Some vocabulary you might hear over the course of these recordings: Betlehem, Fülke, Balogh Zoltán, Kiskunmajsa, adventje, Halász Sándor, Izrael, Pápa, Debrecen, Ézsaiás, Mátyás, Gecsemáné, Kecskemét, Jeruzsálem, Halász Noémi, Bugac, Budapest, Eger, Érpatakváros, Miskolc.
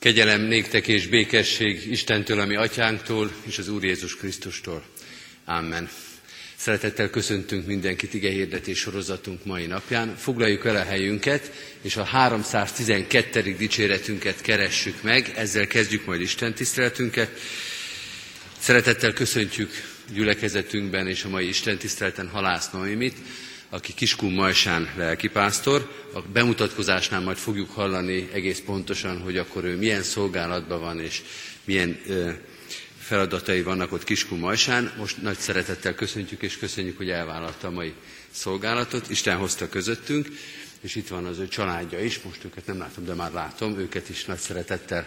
Kegyelem néktek és békesség Istentől, a mi atyánktól, és az Úr Jézus Krisztustól. Amen. Szeretettel köszöntünk mindenkit igehirdetés sorozatunk mai napján. Foglaljuk el a helyünket, és a 312. dicséretünket keressük meg. Ezzel kezdjük majd Isten tiszteletünket. Szeretettel köszöntjük gyülekezetünkben és a mai Isten tiszteleten Halász Noémit, aki Kiskunmajsán lelkipásztor. A bemutatkozásnál majd fogjuk hallani egész pontosan, hogy akkor ő milyen szolgálatban van, és milyen feladatai vannak ott Kiskunmajsán. Most nagy szeretettel köszöntjük, és köszönjük, hogy elvállalta a mai szolgálatot. Isten hozta közöttünk, és itt van az ő családja is. Most őket nem látom, de már látom. Őket is nagy szeretettel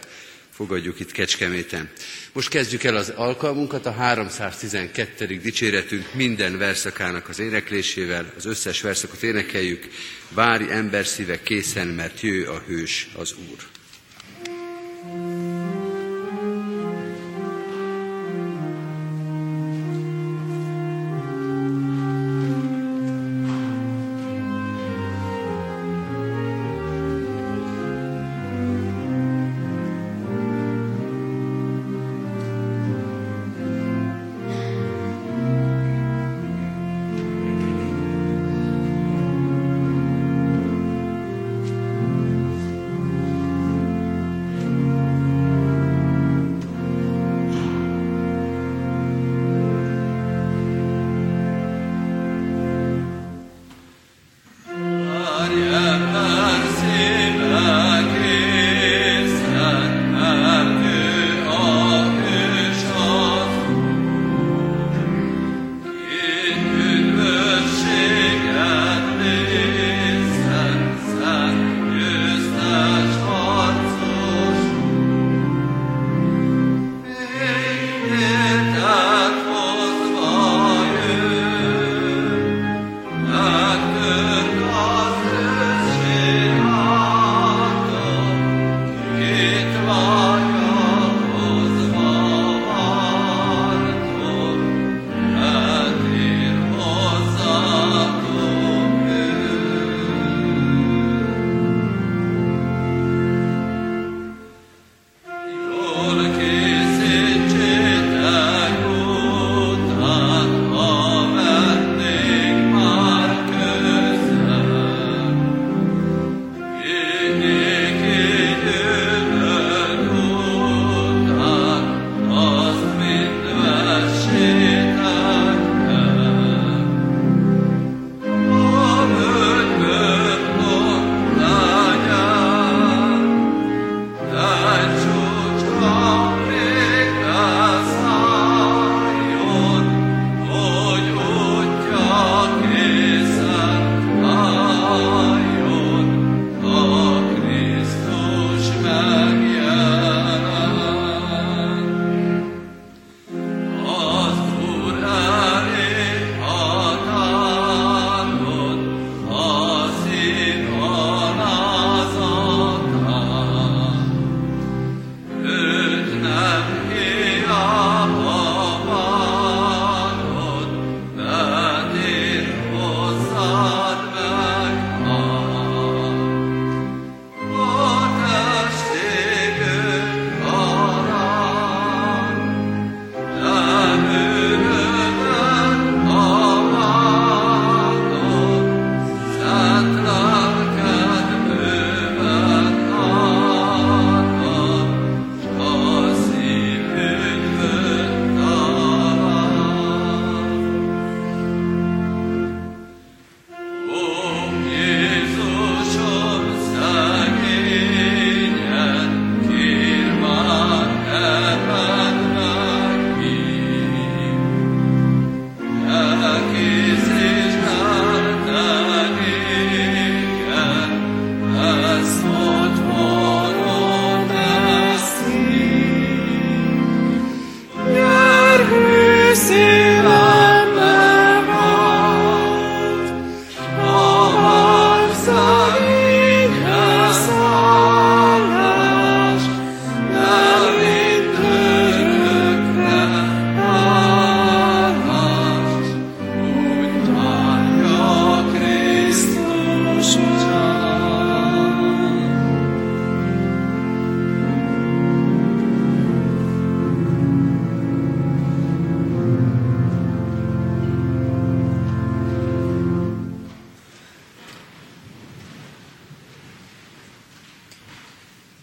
fogadjuk itt Kecskeméten. Most kezdjük el az alkalmunkat a 312. dicséretünk minden verszakának az éneklésével. Az összes verszakot énekeljük. Várj ember szíve készen, mert jő a hős, az Úr.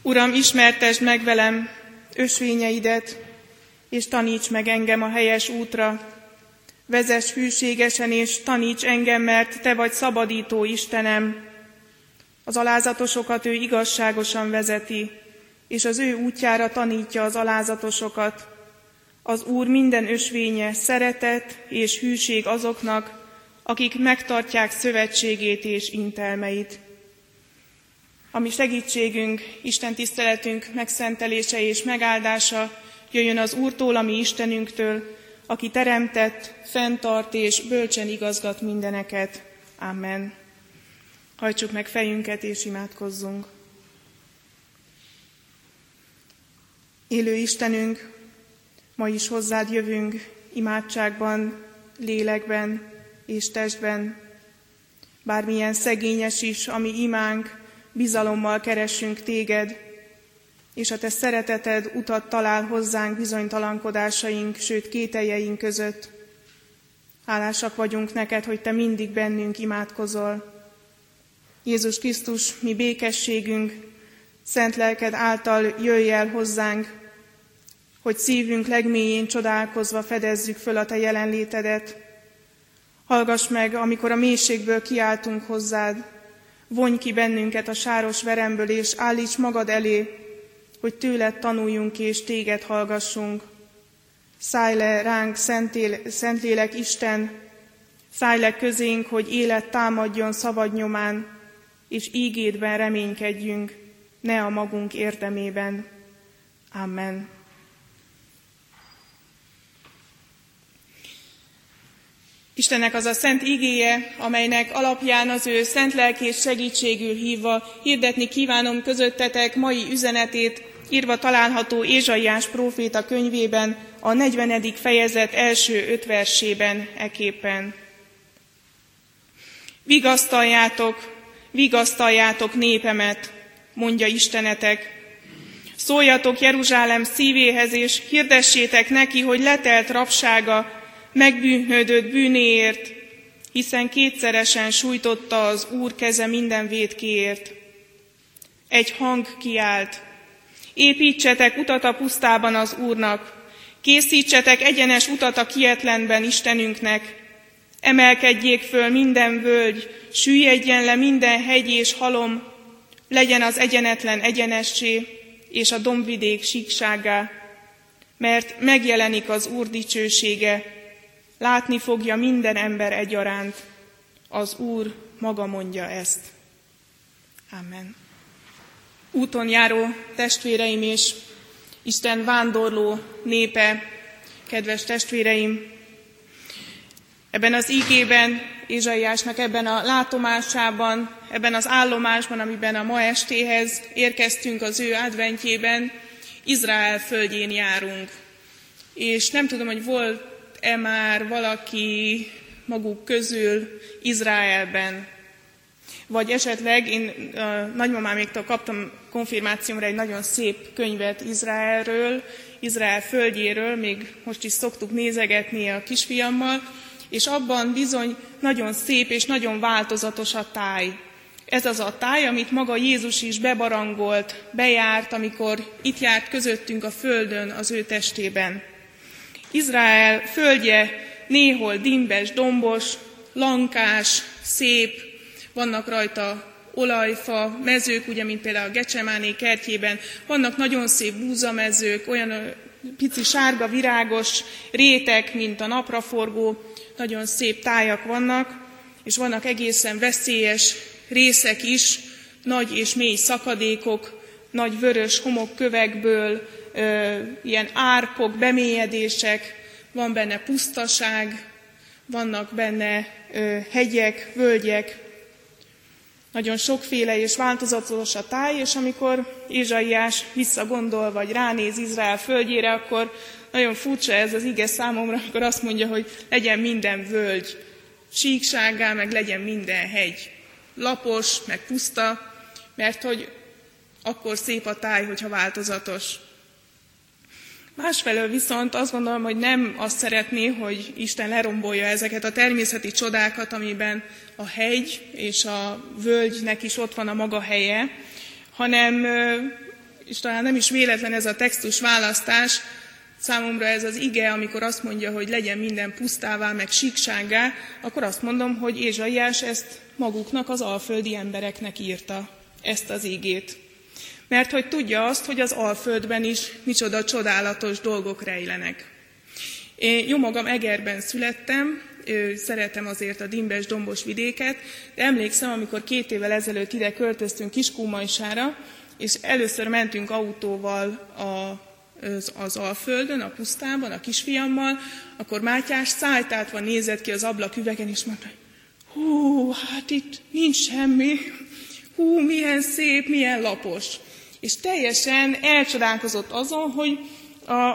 Uram, ismertesd meg velem ösvényeidet, és taníts meg engem a helyes útra. Vezess hűségesen, és taníts engem, mert Te vagy szabadító Istenem. Az alázatosokat ő igazságosan vezeti, és az ő útjára tanítja az alázatosokat. Az Úr minden ösvénye szeretet és hűség azoknak, akik megtartják szövetségét és intelmeit. A mi segítségünk, Isten tiszteletünk megszentelése és megáldása jöjjön az Úrtól, a mi Istenünktől, aki teremtett, fenntart és bölcsen igazgat mindeneket. Amen. Hajtsuk meg fejünket és imádkozzunk. Élő Istenünk, ma is hozzád jövünk imádságban, lélekben és testben. Bármilyen szegényes is, ami imánk, bizalommal keressünk téged, és a te szereteted utat talál hozzánk bizonytalankodásaink, sőt kételjeink között. Hálásak vagyunk neked, hogy te mindig bennünk imádkozol. Jézus Krisztus, mi békességünk, szent lelked által jöjj el hozzánk, hogy szívünk legmélyén csodálkozva fedezzük föl a te jelenlétedet. Hallgass meg, amikor a mélységből kiáltunk hozzád, vonj ki bennünket a sáros veremből, és állíts magad elé, hogy tőled tanuljunk és téged hallgassunk. Szállj le ránk, Szentlélek Isten, szállj le közénk, hogy élet támadjon szabad nyomán, és ígédben reménykedjünk, ne a magunk érdemében. Amen. Istennek az a szent igéje, amelynek alapján az ő szent lelkét segítségül hívva hirdetni kívánom közöttetek mai üzenetét, írva található Ézsaiás próféta könyvében, a 40. fejezet első 5 versében eképpen. Vigasztaljátok népemet, mondja Istenetek. Szóljatok Jeruzsálem szívéhez, és hirdessétek neki, hogy letelt rabsága, megbűnhődött bűnéért, hiszen kétszeresen sújtotta az Úr keze minden vétkéért. Egy hang kiált: építsetek utat a pusztában az Úrnak, készítsetek egyenes utat a kietlenben Istenünknek, emelkedjék föl minden völgy, süllyedjen le minden hegy és halom, legyen az egyenetlen egyenessé, és a dombvidék síksággá, mert megjelenik az Úr dicsősége, látni fogja minden ember egyaránt. Az Úr maga mondja ezt. Amen. Úton járó testvéreim és Isten vándorló népe, kedves testvéreim, ebben az ígében, Ézsaiásnak ebben a látomásában, ebben az állomásban, amiben a ma estéhez érkeztünk az ő adventjében, Izrael földjén járunk. És nem tudom, hogy volt-e már valaki maguk közül Izraelben? Vagy esetleg, én nagymamáméktól kaptam konfirmációmra egy nagyon szép könyvet Izraelről, Izrael földjéről, még most is szoktuk nézegetni a kisfiammal, és abban bizony nagyon szép és nagyon változatos a táj. Ez az a táj, amit maga Jézus is bebarangolt, bejárt, amikor itt járt közöttünk a földön az ő testében. Izrael földje néhol dimbes, dombos, lankás, szép, vannak rajta olajfa, mezők, ugye, mint például a Gecsemáné kertjében, vannak nagyon szép búzamezők, olyan pici sárga, virágos rétek, mint a napraforgó, nagyon szép tájak vannak, és vannak egészen veszélyes részek is, nagy és mély szakadékok, nagy vörös homokkövekből, ilyen árpok, bemélyedések, van benne pusztaság, vannak benne hegyek, völgyek. Nagyon sokféle és változatos a táj, és amikor Ézsaiás visszagondol, vagy ránéz Izrael földjére, akkor nagyon furcsa ez az ige számomra, amikor azt mondja, hogy legyen minden völgy síksággá, meg legyen minden hegy lapos, meg puszta, mert hogy akkor szép a táj, hogyha változatos. Másfelől viszont azt gondolom, hogy nem azt szeretné, hogy Isten lerombolja ezeket a természeti csodákat, amiben a hegy és a völgynek is ott van a maga helye, hanem és talán nem is véletlen ez a textus választás. Számomra ez az ige, amikor azt mondja, hogy legyen minden pusztává, meg síksággá, akkor azt mondom, hogy Ézsaiás ezt maguknak, az alföldi embereknek írta, ezt az igét. Mert hogy tudja azt, hogy az alföldben is micsoda csodálatos dolgok rejlenek. Én jó magam Egerben születtem, szeretem azért a dimbes, dombos vidéket, de emlékszem, amikor 2 évvel ezelőtt ide költöztünk Kiskunmajsára, és először mentünk autóval az Alföldön, a pusztában, a kisfiammal, akkor Mátyás szájtátva nézett ki az ablaküvegen, és mondta, hú, hát itt nincs semmi, hú, milyen szép, milyen lapos. És teljesen elcsodálkozott azon, hogy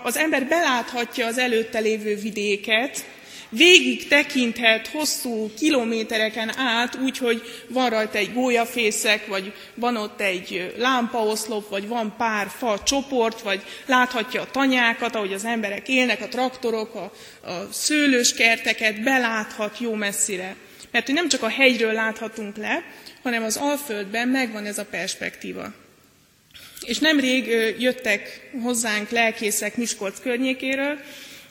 az ember beláthatja az előtte lévő vidéket, végig tekinthet hosszú kilométereken át, úgyhogy van rajta egy gólyafészek, vagy van ott egy lámpaoszlop, vagy van pár fa csoport, vagy láthatja a tanyákat, ahogy az emberek élnek, a traktorok, a szőlőskerteket, beláthat jó messzire. Mert nem csak a hegyről láthatunk le, hanem az Alföldben megvan ez a perspektíva. És nemrég jöttek hozzánk lelkészek Miskolc környékéről,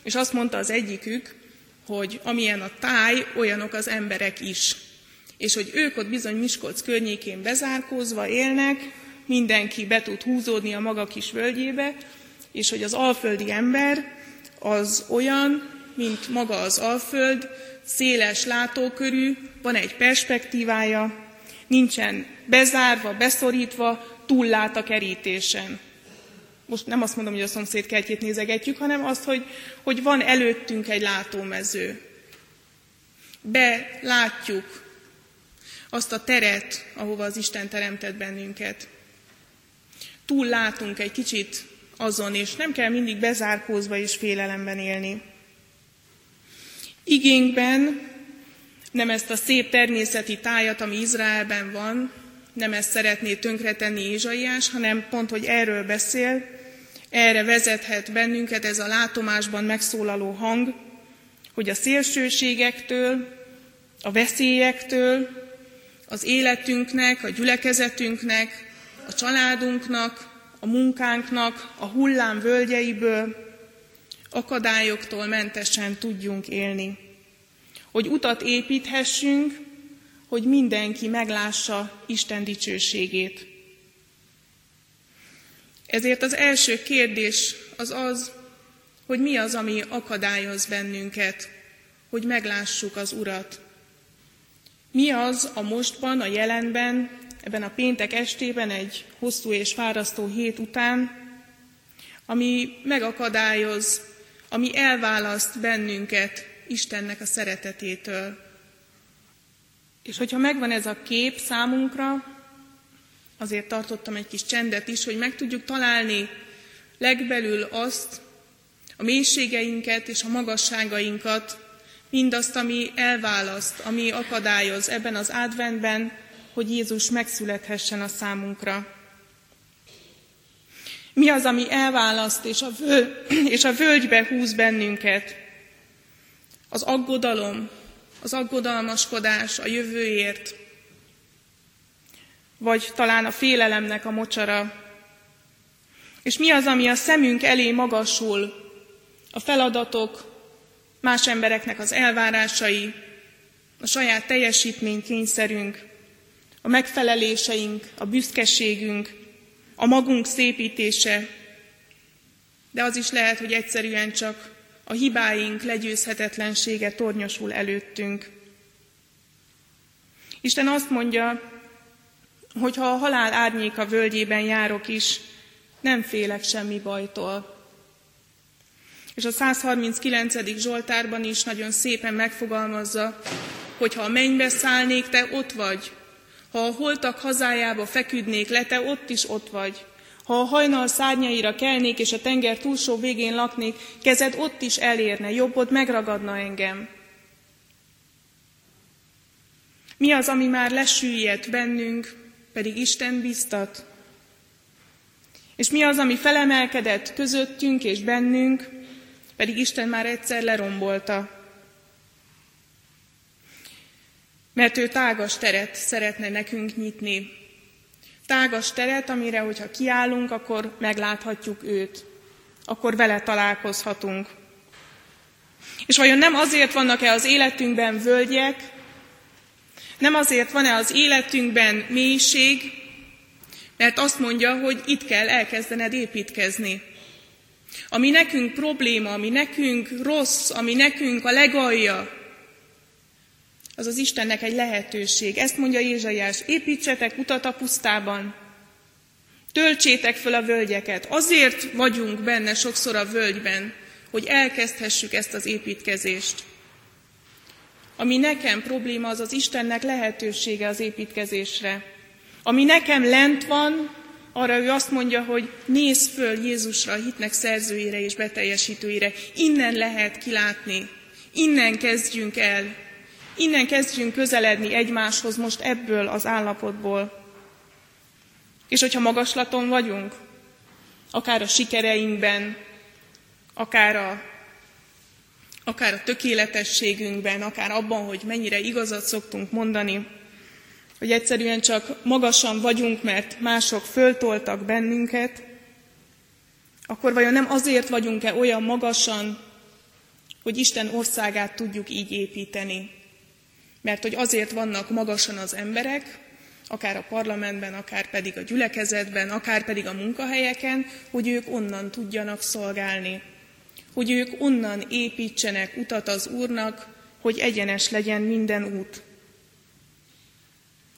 és azt mondta az egyikük, hogy amilyen a táj, olyanok az emberek is. És hogy ők ott bizony Miskolc környékén bezárkózva élnek, mindenki be tud húzódni a maga kis völgyébe, és hogy az alföldi ember az olyan, mint maga az Alföld, széles látókörű, van egy perspektívája, nincsen bezárva, beszorítva, túllát a kerítésen. Most nem azt mondom, hogy a szomszéd kertjét nézegetjük, hanem azt, hogy van előttünk egy látómező. Belátjuk azt a teret, ahova az Isten teremtett bennünket. Túl látunk egy kicsit azon, és nem kell mindig bezárkózva és félelemben élni. Igényben nem ezt a szép természeti tájat, ami Izraelben van, nem ezt szeretné tönkretenni Ézsaiás, hanem pont, hogy erről beszél, erre vezethet bennünket ez a látomásban megszólaló hang, hogy a szélsőségektől, a veszélyektől, az életünknek, a gyülekezetünknek, a családunknak, a munkánknak, a hullám völgyeiből, akadályoktól mentesen tudjunk élni. Hogy utat építhessünk, hogy mindenki meglássa Isten dicsőségét. Ezért az első kérdés az, hogy mi az, ami akadályoz bennünket, hogy meglássuk az Urat. Mi az a mostban, a jelenben, ebben a péntek estében, egy hosszú és fárasztó hét után, ami megakadályoz, ami elválaszt bennünket Istennek a szeretetétől. És hogyha megvan ez a kép számunkra, azért tartottam egy kis csendet is, hogy meg tudjuk találni legbelül azt, a mélységeinket és a magasságainkat, mindazt, ami elválaszt, ami akadályoz ebben az adventben, hogy Jézus megszülethessen a számunkra. Mi az, ami elválaszt és a völgybe húz bennünket? Az aggodalom, az aggodalmaskodás a jövőért, vagy talán a félelemnek a mocsara. És mi az, ami a szemünk elé magasul, a feladatok, más embereknek az elvárásai, a saját teljesítménykényszerünk, a megfeleléseink, a büszkeségünk, a magunk szépítése, de az is lehet, hogy egyszerűen csak a hibáink legyőzhetetlensége tornyosul előttünk. Isten azt mondja, hogy ha a halál árnyéka völgyében járok is, nem félek semmi bajtól. És a 139. Zsoltárban is nagyon szépen megfogalmazza, hogy ha a mennybe szállnék, te ott vagy. Ha a holtak hazájába feküdnék le, te ott is ott vagy. Ha a hajnal szárnyaira kelnék, és a tenger túlsó végén laknék, kezed ott is elérne, jobbod megragadna engem. Mi az, ami már lesüllyedt bennünk, pedig Isten biztat? És mi az, ami felemelkedett közöttünk és bennünk, pedig Isten már egyszer lerombolta? Mert ő tágas teret szeretne nekünk nyitni. Tágas teret, amire, hogyha kiállunk, akkor megláthatjuk őt. Akkor vele találkozhatunk. És vajon nem azért vannak-e az életünkben völgyek? Nem azért van-e az életünkben mélység? Mert azt mondja, hogy itt kell elkezdened építkezni. Ami nekünk probléma, ami nekünk rossz, ami nekünk a legalja, az az Istennek egy lehetőség. Ezt mondja Ézsaiás, építsetek utat a pusztában, töltsétek föl a völgyeket. Azért vagyunk benne sokszor a völgyben, hogy elkezdhessük ezt az építkezést. Ami nekem probléma, az az Istennek lehetősége az építkezésre. Ami nekem lent van, arra ő azt mondja, hogy nézz föl Jézusra, a hitnek szerzőjére és beteljesítőjére. Innen lehet kilátni, innen kezdjünk el. Innen kezdjünk közeledni egymáshoz most ebből az állapotból. És hogyha magaslaton vagyunk, akár a sikereinkben, akár a tökéletességünkben, akár abban, hogy mennyire igazat szoktunk mondani, hogy egyszerűen csak magasan vagyunk, mert mások föltoltak bennünket, akkor vajon nem azért vagyunk-e olyan magasan, hogy Isten országát tudjuk így építeni? Mert hogy azért vannak magasan az emberek, akár a parlamentben, akár pedig a gyülekezetben, akár pedig a munkahelyeken, hogy ők onnan tudjanak szolgálni. Hogy ők onnan építsenek utat az Úrnak, hogy egyenes legyen minden út.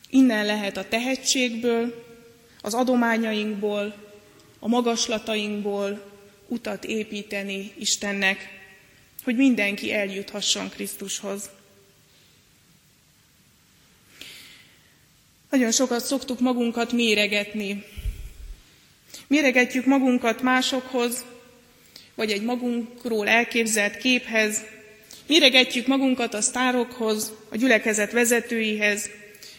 Innen lehet a tehetségből, az adományainkból, a magaslatainkból utat építeni Istennek, hogy mindenki eljuthasson Krisztushoz. Nagyon sokat szoktuk magunkat méregetni. Méregetjük magunkat másokhoz, vagy egy magunkról elképzelt képhez. Méregetjük magunkat a sztárokhoz, a gyülekezet vezetőihez,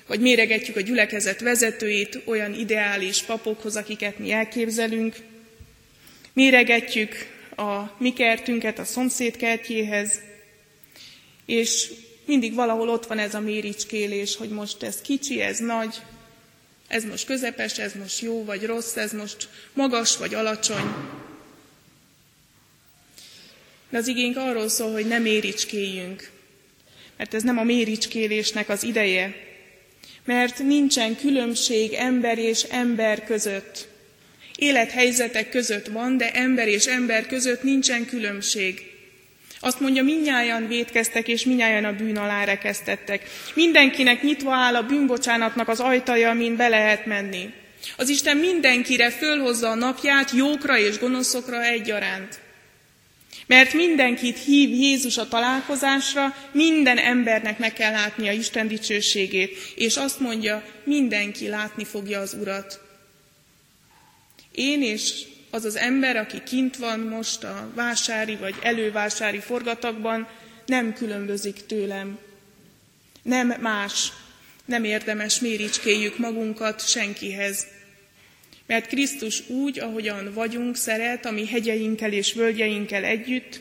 vagy méregetjük a gyülekezet vezetőit olyan ideális papokhoz, akiket mi elképzelünk. Méregetjük a mi kertünket a szomszéd kertjéhez, és mindig valahol ott van ez a méricskélés, hogy most ez kicsi, ez nagy, ez most közepes, ez most jó vagy rossz, ez most magas vagy alacsony. De az igénk arról szól, hogy ne méricskéljünk, mert ez nem a méricskélésnek az ideje, mert nincsen különbség ember és ember között. Élethelyzetek között van, de ember és ember között nincsen különbség. Azt mondja, mindnyájan vétkeztek, és mindnyájan a bűn alá rekesztettek. Mindenkinek nyitva áll a bűnbocsánatnak az ajtaja, amin be lehet menni. Az Isten mindenkire fölhozza a napját, jókra és gonoszokra egyaránt. Mert mindenkit hív Jézus a találkozásra, minden embernek meg kell látnia Isten dicsőségét. És azt mondja, mindenki látni fogja az Urat. Én és az az ember, aki kint van most a vásári vagy elővásári forgatagban, nem különbözik tőlem. Nem más, nem érdemes méricskéljük magunkat senkihez. Mert Krisztus úgy, ahogyan vagyunk, szeret a mi hegyeinkkel és völgyeinkkel együtt,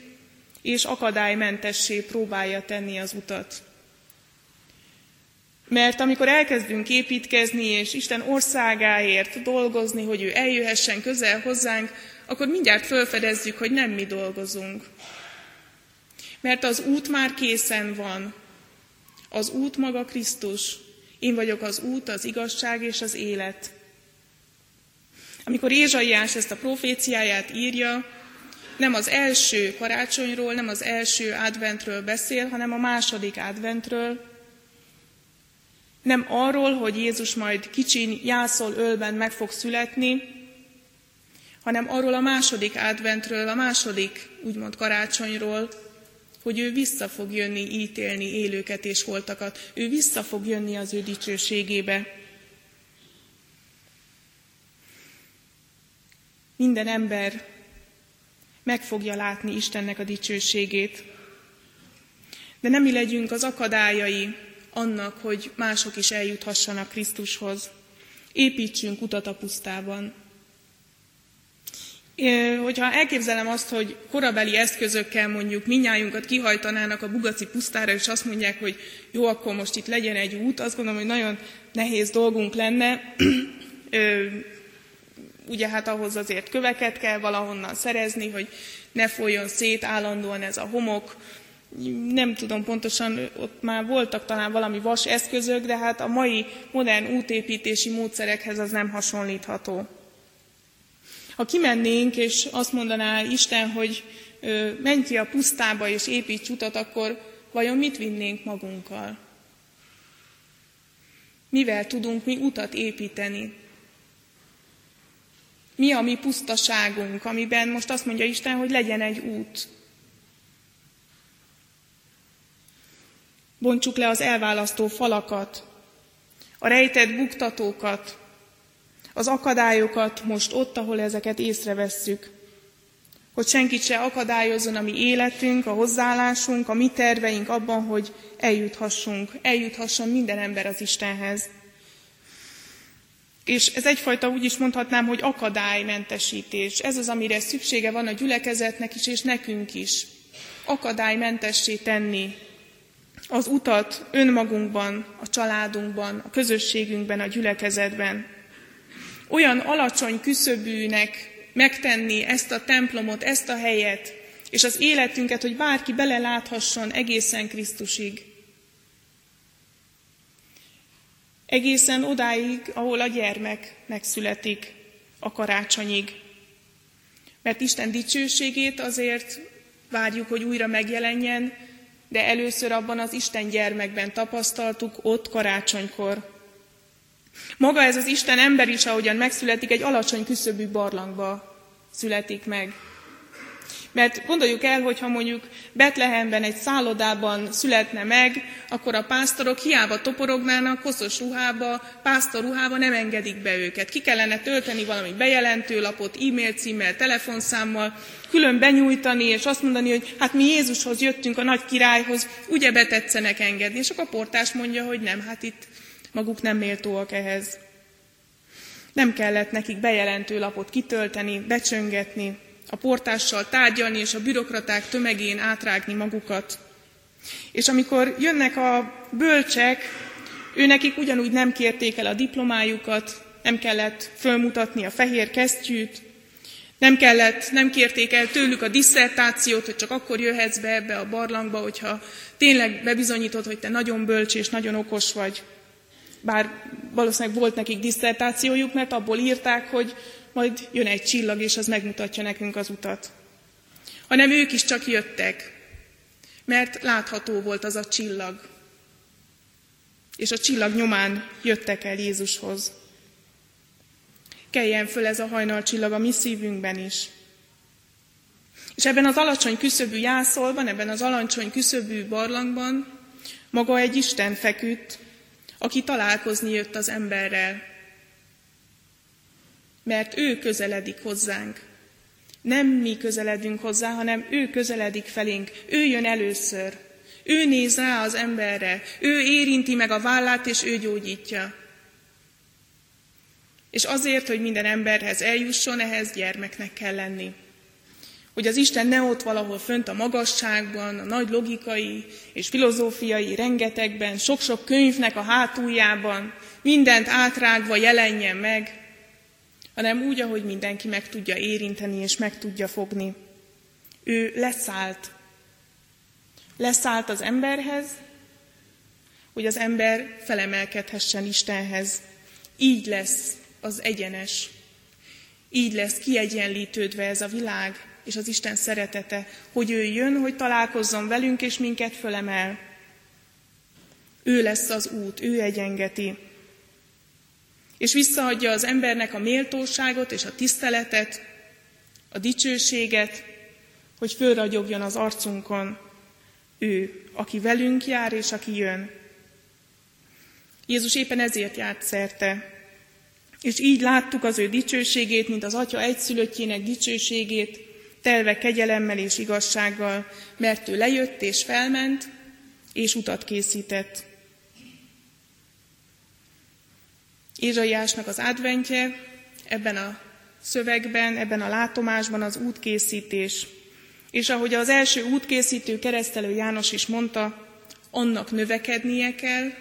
és akadálymentessé próbálja tenni az utat. Mert amikor elkezdünk építkezni, és Isten országáért dolgozni, hogy ő eljöhessen közel hozzánk, akkor mindjárt felfedezzük, hogy nem mi dolgozunk. Mert az út már készen van. Az út maga Krisztus. Én vagyok az út, az igazság és az élet. Amikor Ézsaiás ezt a proféciáját írja, nem az első karácsonyról, nem az első adventről beszél, hanem a második adventről. Nem arról, hogy Jézus majd kicsin jászol ölben meg fog születni, hanem arról a második adventről, a második, úgymond karácsonyról, hogy ő vissza fog jönni ítélni élőket és holtakat. Ő vissza fog jönni az ő dicsőségébe. Minden ember meg fogja látni Istennek a dicsőségét. De nem mi legyünk az akadályai annak, hogy mások is eljuthassanak Krisztushoz. Építsünk utat a pusztában. Hogyha elképzelem azt, hogy korabeli eszközökkel mondjuk mindnyájunkat kihajtanának a bugaci pusztára, és azt mondják, hogy jó, akkor most itt legyen egy út, azt gondolom, hogy nagyon nehéz dolgunk lenne, Ugye hát ahhoz azért köveket kell valahonnan szerezni, hogy ne folyjon szét állandóan ez a homok. Nem tudom pontosan, ott már voltak talán valami vas eszközök, de hát a mai modern útépítési módszerekhez az nem hasonlítható. Ha kimennénk, és azt mondaná Isten, hogy menj ki a pusztába és építs utat, akkor vajon mit vinnénk magunkkal? Mivel tudunk mi utat építeni? Mi a mi pusztaságunk, amiben most azt mondja Isten, hogy legyen egy út? Bontsuk le az elválasztó falakat, a rejtett buktatókat, az akadályokat most ott, ahol ezeket észrevesszük. Hogy senkit se akadályozzon a mi életünk, a hozzáállásunk, a mi terveink abban, hogy eljuthasson minden ember az Istenhez. És ez egyfajta, úgy is mondhatnám, hogy akadálymentesítés. Ez az, amire szüksége van a gyülekezetnek is, és nekünk is. Akadálymentessé tenni az utat önmagunkban, a családunkban, a közösségünkben, a gyülekezetben. Olyan alacsony küszöbűnek megtenni ezt a templomot, ezt a helyet, és az életünket, hogy bárki beleláthasson egészen Krisztusig. Egészen odáig, ahol a gyermek megszületik, a karácsonyig. Mert Isten dicsőségét azért várjuk, hogy újra megjelenjen, de először abban az Isten gyermekben tapasztaltuk, ott karácsonykor. Maga ez az Isten ember is, ahogyan megszületik, egy alacsony küszöbű barlangba születik meg. Mert gondoljuk el, hogy ha mondjuk Betlehemben egy szállodában születne meg, akkor a pásztorok hiába toporognának, koszos ruhába, pásztorruhába nem engedik be őket. Ki kellene tölteni valami bejelentőlapot, e-mail címmel, telefonszámmal, külön benyújtani, és azt mondani, hogy hát mi Jézushoz jöttünk, a nagy királyhoz, ugye betetszenek engedni. És akkor a portás mondja, hogy nem, hát itt maguk nem méltóak ehhez. Nem kellett nekik bejelentőlapot kitölteni, becsöngetni, a portással tárgyalni és a bürokraták tömegén átrágni magukat. És amikor jönnek a bölcsek, őnekik ugyanúgy nem kérték el a diplomájukat, nem kellett fölmutatni a fehér kesztyűt, nem kérték el tőlük a disszertációt, hogy csak akkor jöhetsz be ebbe a barlangba, hogyha tényleg bebizonyítod, hogy te nagyon bölcs és nagyon okos vagy. Bár valószínűleg volt nekik disszertációjuk, mert abból írták, hogy majd jön egy csillag, és az megmutatja nekünk az utat. Hanem ők is csak jöttek, mert látható volt az a csillag. És a csillag nyomán jöttek el Jézushoz. Keljen föl ez a hajnalcsillag a mi szívünkben is. És ebben az alacsony küszöbű jászolban, ebben az alacsony küszöbű barlangban maga egy Isten feküdt, aki találkozni jött az emberrel. Mert ő közeledik hozzánk. Nem mi közeledünk hozzá, hanem ő közeledik felénk. Ő jön először. Ő néz rá az emberre. Ő érinti meg a vállát, és ő gyógyítja. És azért, hogy minden emberhez eljusson, ehhez gyermeknek kell lenni. Hogy az Isten ne ott valahol fönt a magasságban, a nagy logikai és filozófiai rengetegben, sok-sok könyvnek a hátuljában, mindent átrágva jelenjen meg, hanem úgy, ahogy mindenki meg tudja érinteni és meg tudja fogni. Ő leszállt. Leszállt az emberhez, hogy az ember felemelkedhessen Istenhez. Így lesz az egyenes. Így lesz kiegyenlítődve ez a világ és az Isten szeretete, hogy ő jön, hogy találkozzon velünk és minket fölemel. Ő lesz az út, ő egyengeti. És visszaadja az embernek a méltóságot és a tiszteletet, a dicsőséget, hogy fölragyogjon az arcunkon ő, aki velünk jár és aki jön. Jézus éppen ezért járt szerte. És így láttuk az ő dicsőségét, mint az Atya egyszülöttjének dicsőségét, telve kegyelemmel és igazsággal, mert ő lejött és felment, és utat készített. Ézsaiásnak az adventje ebben a szövegben, ebben a látomásban az útkészítés. És ahogy az első útkészítő keresztelő János is mondta, annak növekednie kell,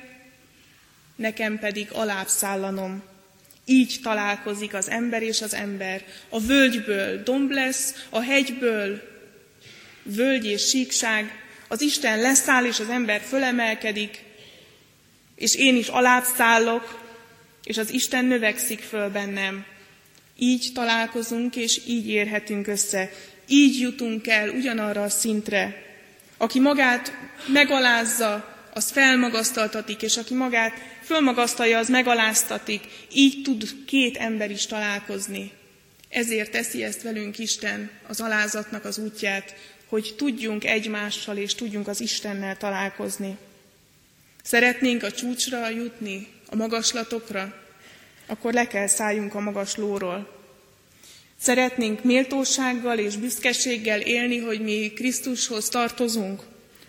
nekem pedig alább szállanom. Így találkozik az ember és az ember. A völgyből domb lesz, a hegyből völgy és síkság. Az Isten leszáll, és az ember fölemelkedik, és én is alább szállok, és az Isten növekszik föl bennem. Így találkozunk, és így érhetünk össze. Így jutunk el ugyanarra a szintre. Aki magát megalázza, az felmagasztaltatik, és aki magát fölmagasztalja, az megaláztatik. Így tud két ember is találkozni. Ezért teszi ezt velünk Isten, az alázatnak az útját, hogy tudjunk egymással és tudjunk az Istennel találkozni. Szeretnénk a csúcsra jutni, a magaslatokra? Akkor le kell szálljunk a magas lóról. Szeretnénk méltósággal és büszkeséggel élni, hogy mi Krisztushoz tartozunk?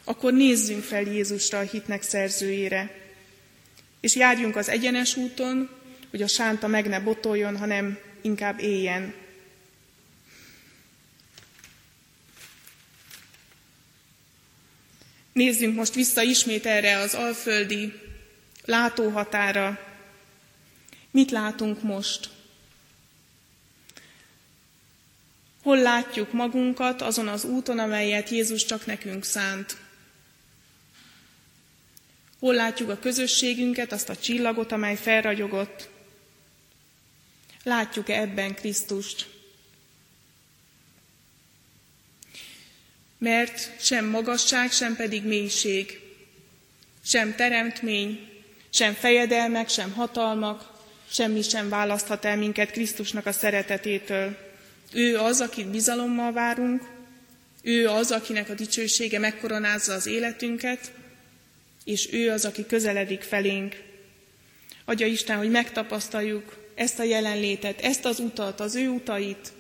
Akkor nézzünk fel Jézusra, a hitnek szerzőjére. És járjunk az egyenes úton, hogy a sánta meg ne botoljon, hanem inkább éljen. Nézzünk most vissza ismét erre az alföldi látóhatára. Mit látunk most? Hol látjuk magunkat azon az úton, amelyet Jézus csak nekünk szánt? Hol látjuk a közösségünket, azt a csillagot, amely felragyogott? Látjuk-e ebben Krisztust? Mert sem magasság, sem pedig mélység, sem teremtmény, sem fejedelmek, sem hatalmak, semmi sem választhat el minket Krisztusnak a szeretetétől. Ő az, akit bizalommal várunk, ő az, akinek a dicsősége megkoronázza az életünket, és ő az, aki közeledik felénk. Adja Isten, hogy megtapasztaljuk ezt a jelenlétet, ezt az utat, az ő utait.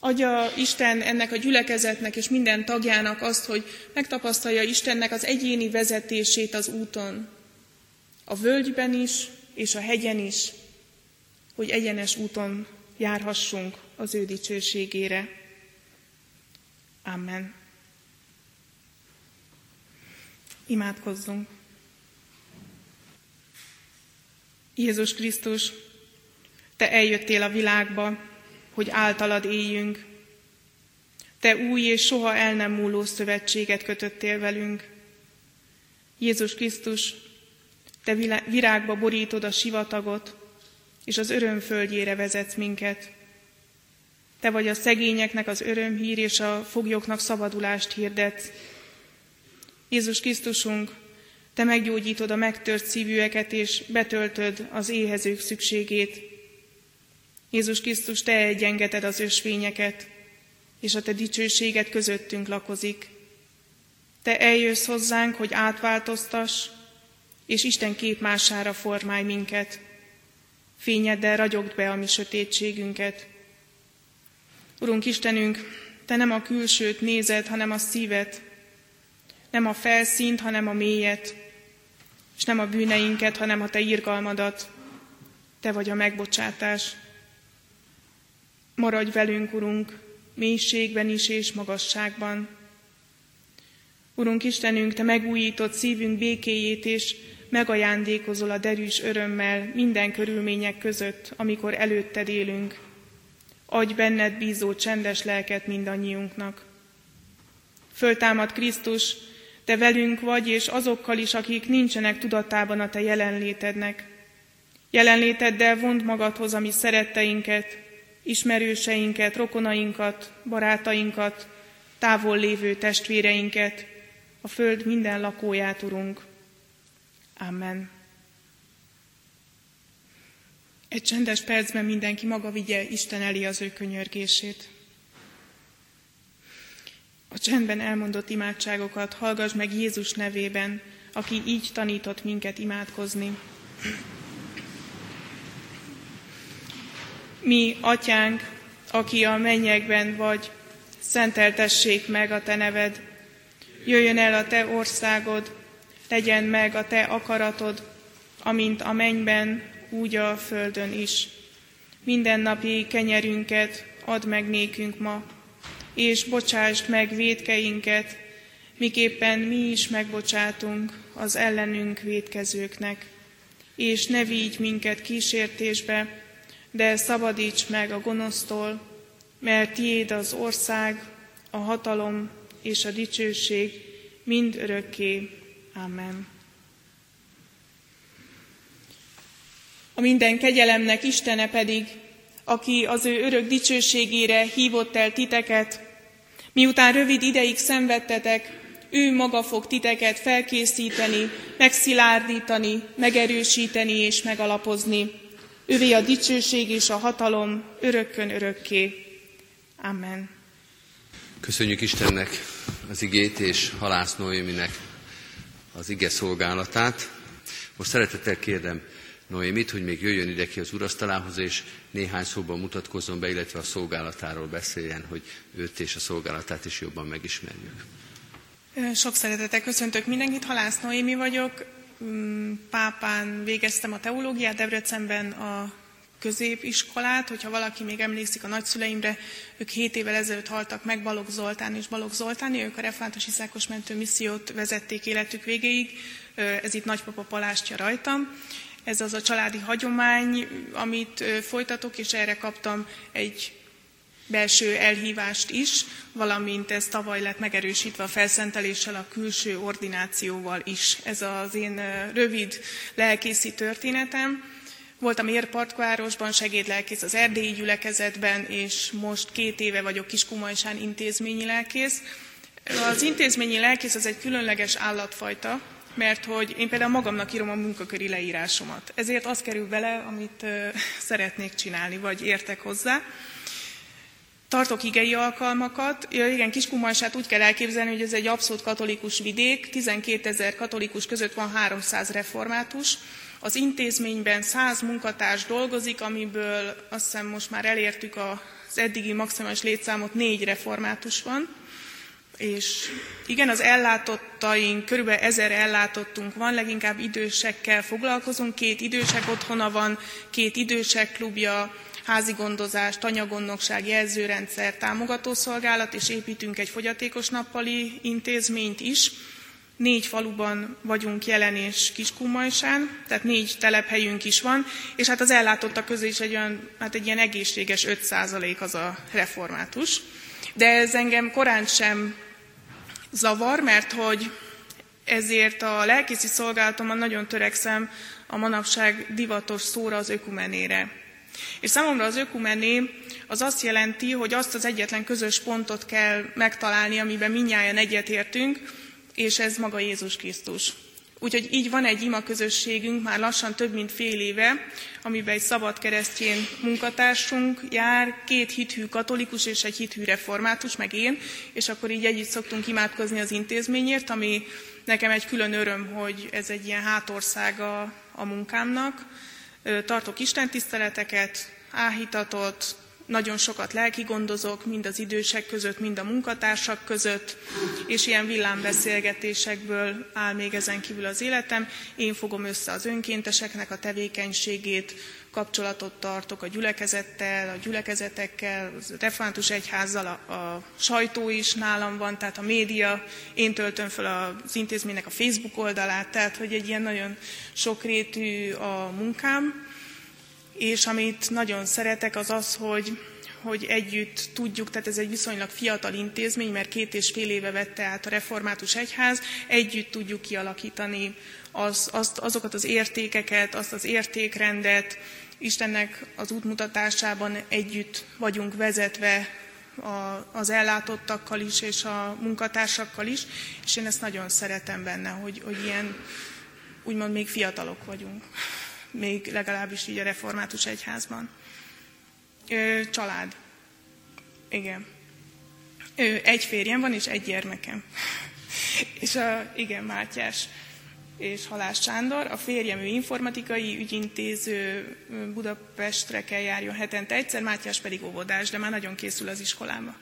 Adja Isten ennek a gyülekezetnek és minden tagjának azt, hogy megtapasztalja Istennek az egyéni vezetését az úton. A völgyben is, és a hegyen is, hogy egyenes úton járhassunk az ő dicsőségére. Amen. Imádkozzunk. Jézus Krisztus, Te eljöttél a világba, hogy általad éljünk. Te új és soha el nem múló szövetséget kötöttél velünk. Jézus Krisztus, Te virágba borítod a sivatagot, és az öröm földjére vezetsz minket. Te vagy a szegényeknek az örömhír, és a foglyoknak szabadulást hirdetsz. Jézus Krisztusunk, Te meggyógyítod a megtört szívűeket, és betöltöd az éhezők szükségét. Jézus Krisztus, Te egyengeted az ösvényeket, és a Te dicsőséged közöttünk lakozik. Te eljössz hozzánk, hogy átváltoztass, és Isten képmására formálj minket. Fényeddel ragyogd be a mi sötétségünket. Urunk Istenünk, Te nem a külsőt nézed, hanem a szívet, nem a felszínt, hanem a mélyet, és nem a bűneinket, hanem a Te irgalmadat. Te vagy a megbocsátás. Maradj velünk, Urunk, mélységben is és magasságban. Urunk Istenünk, Te megújítod szívünk békéjét, és megajándékozol a derűs örömmel minden körülmények között, amikor előtted élünk. Adj benned bízó csendes lelket mindannyiunknak. Föltámad Krisztus, Te velünk vagy, és azokkal is, akik nincsenek tudatában a Te jelenlétednek. Jelenléteddel vond magadhoz a mi szeretteinket, ismerőseinket, rokonainkat, barátainkat, távol lévő testvéreinket, a föld minden lakóját, Urunk. Amen. Egy csendes percben mindenki maga vigye Isten elé az ő könyörgését. A csendben elmondott imádságokat hallgass meg Jézus nevében, aki így tanított minket imádkozni. Mi, Atyánk, aki a mennyekben vagy, szenteltessék meg a Te neved. Jöjjön el a Te országod, legyen meg a Te akaratod, amint a mennyben, úgy a földön is. Mindennapi kenyerünket add meg nékünk ma, és bocsásd meg vétkeinket, miképpen mi is megbocsátunk az ellenünk vétkezőknek. és ne vígy minket kísértésbe, de szabadíts meg a gonosztól, mert tiéd az ország, a hatalom és a dicsőség mind örökké. Amen. A minden kegyelemnek Istene pedig, aki az ő örök dicsőségére hívott el titeket, miután rövid ideig szenvedtetek, ő maga fog titeket felkészíteni, megszilárdítani, megerősíteni és megalapozni. Ővé a dicsőség és a hatalom örökkön örökké. Amen. Köszönjük Istennek az igét és Halász Noéminek az ige szolgálatát. Most szeretettel kérdem Noémit, hogy még jöjjön ide ki az urasztalához, és néhány szóban mutatkozzon be, illetve a szolgálatáról beszéljen, hogy őt és a szolgálatát is jobban megismerjük. Sok szeretettel köszöntök mindenkit, Halász Noémi vagyok. Pápán végeztem a teológiát, Debrecenben a középiskolát, hogyha valaki még emlékszik a nagyszüleimre, ők 7 évvel ezelőtt haltak meg, Balogh Zoltán és Balogh Zoltáné, ők a református iszákos mentő missziót vezették életük végéig, ez itt nagypapa palástja rajtam. Ez az a családi hagyomány, amit folytatok, és erre kaptam egy belső elhívást is, valamint ez tavaly lett megerősítve a felszenteléssel, a külső ordinációval is. Ez az én rövid lelkészi történetem. Voltam Érpatakvárosban, segédlelkész az erdélyi gyülekezetben, és most 2 éve vagyok Kiskunmajsán intézményi lelkész. Az intézményi lelkész az egy különleges állatfajta, mert hogy én például magamnak írom a munkaköri leírásomat. Ezért az kerül bele, amit szeretnék csinálni, vagy értek hozzá. Tartok igei alkalmakat. Igen, Kiskunmajsát úgy kell elképzelni, hogy ez egy abszolút katolikus vidék, 12 000 katolikus között van 300 református. Az intézményben 100 munkatárs dolgozik, amiből azt hiszem most már elértük az eddigi maximális létszámot, 4 református van. És igen, az ellátottaink, körülbelül 1000 ellátottunk van, leginkább idősekkel foglalkozunk, 2 idősek otthona van, 2 idősek klubja, házigondozás, tanyagondnokság, jelzőrendszer, támogatószolgálat, és építünk egy fogyatékos nappali intézményt is. 4 faluban vagyunk jelen és Kiskunmajsán, tehát 4 telephelyünk is van, és hát az ellátottak közül is egy ilyen egészséges 5% az a református. De ez engem korán sem zavar, mert hogy ezért a lelkészi szolgálatomban nagyon törekszem a manapság divatos szóra, az ökumenére. És számomra az ökumené az azt jelenti, hogy azt az egyetlen közös pontot kell megtalálni, amiben mindnyájan egyetértünk, és ez maga Jézus Krisztus. Úgyhogy így van egy ima közösségünk már lassan több mint fél éve, amiben egy szabad keresztjén munkatársunk jár, 2 hithű katolikus és egy hithű református, meg én, és akkor így együtt szoktunk imádkozni az intézményért, ami nekem egy külön öröm, hogy ez egy ilyen hátországa a munkámnak. Tartok istentiszteleteket, áhítatot, nagyon sokat lelkigondozok, mind az idősek között, mind a munkatársak között, és ilyen villámbeszélgetésekből áll még ezen kívül az életem. Én fogom össze az önkénteseknek a tevékenységét, kapcsolatot tartok a gyülekezettel, a gyülekezetekkel, a református egyházzal, a sajtó is nálam van, tehát a média, én töltöm föl az intézménynek a Facebook oldalát, tehát hogy egy ilyen nagyon sokrétű a munkám. És amit nagyon szeretek, az az, hogy együtt tudjuk, tehát ez egy viszonylag fiatal intézmény, mert 2,5 éve vette át a református egyház, együtt tudjuk kialakítani azokat az értékeket, azt az értékrendet, Istennek az útmutatásában együtt vagyunk vezetve az ellátottakkal is, és a munkatársakkal is, és én ezt nagyon szeretem benne, hogy ilyen, úgymond még fiatalok vagyunk. Még legalábbis így a református egyházban. Család. Igen. 1 férjem van, és 1 gyermekem. És igen, Mátyás és Halász Sándor. A férjem ő informatikai ügyintéző, Budapestre kell járjon hetente egyszer, Mátyás pedig óvodás, de már nagyon készül az iskolába.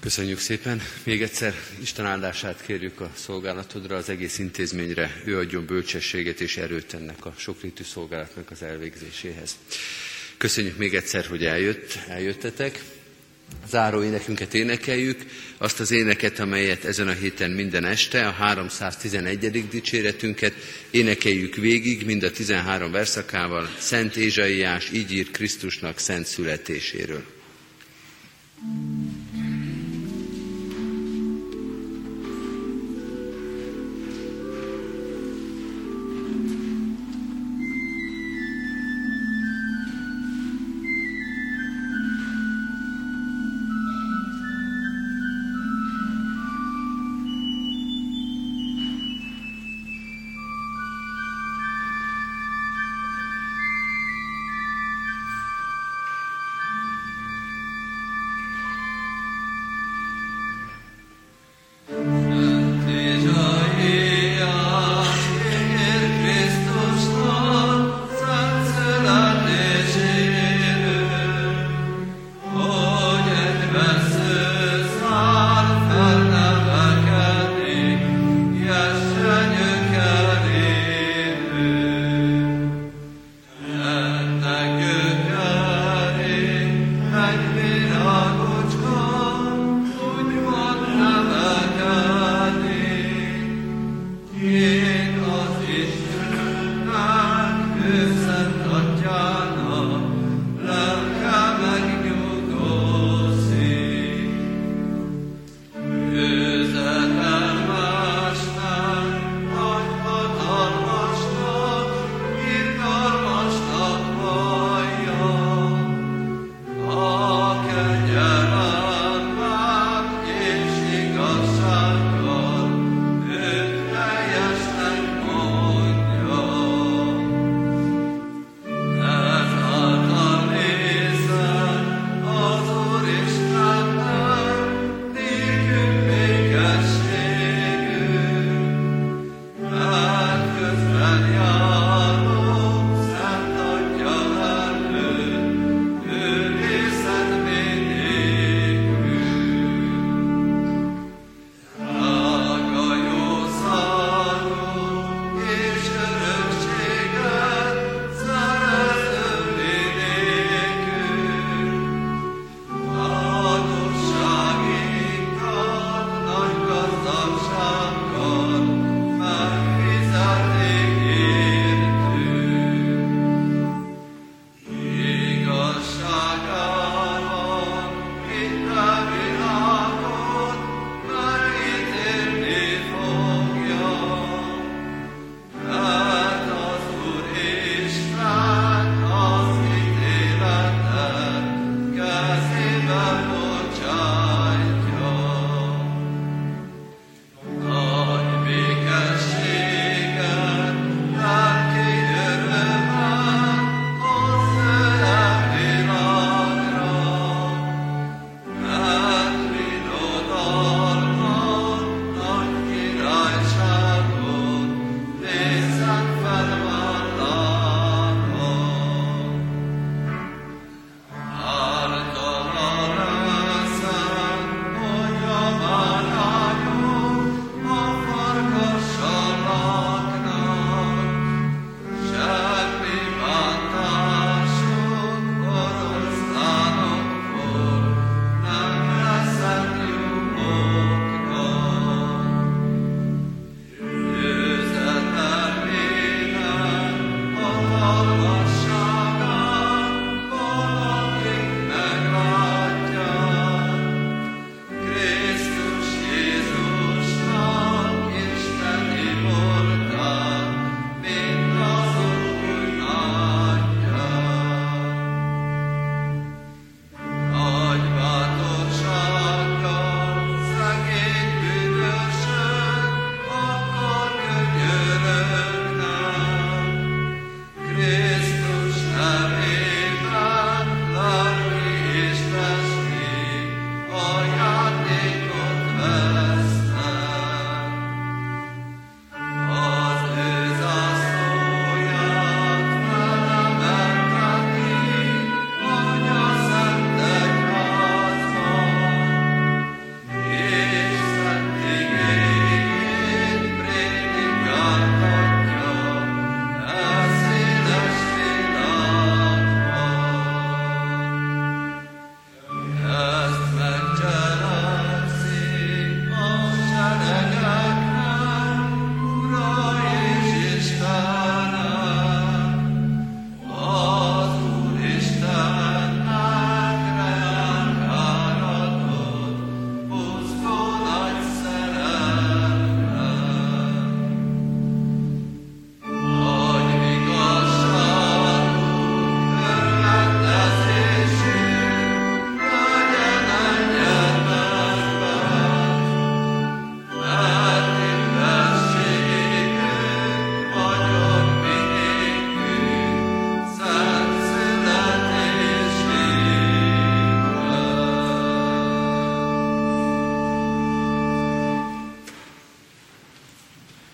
Köszönjük szépen. Még egyszer Isten áldását kérjük a szolgálatodra, az egész intézményre. Ő adjon bölcsességet és erőt ennek a sokrétű szolgálatnak az elvégzéséhez. Köszönjük még egyszer, hogy eljöttetek. záró énekünket énekeljük, azt az éneket, amelyet ezen a héten minden este, a 311. dicséretünket énekeljük végig, mind a 13 verszakával, Szent Ézsaiás így ír Krisztusnak szent születéséről.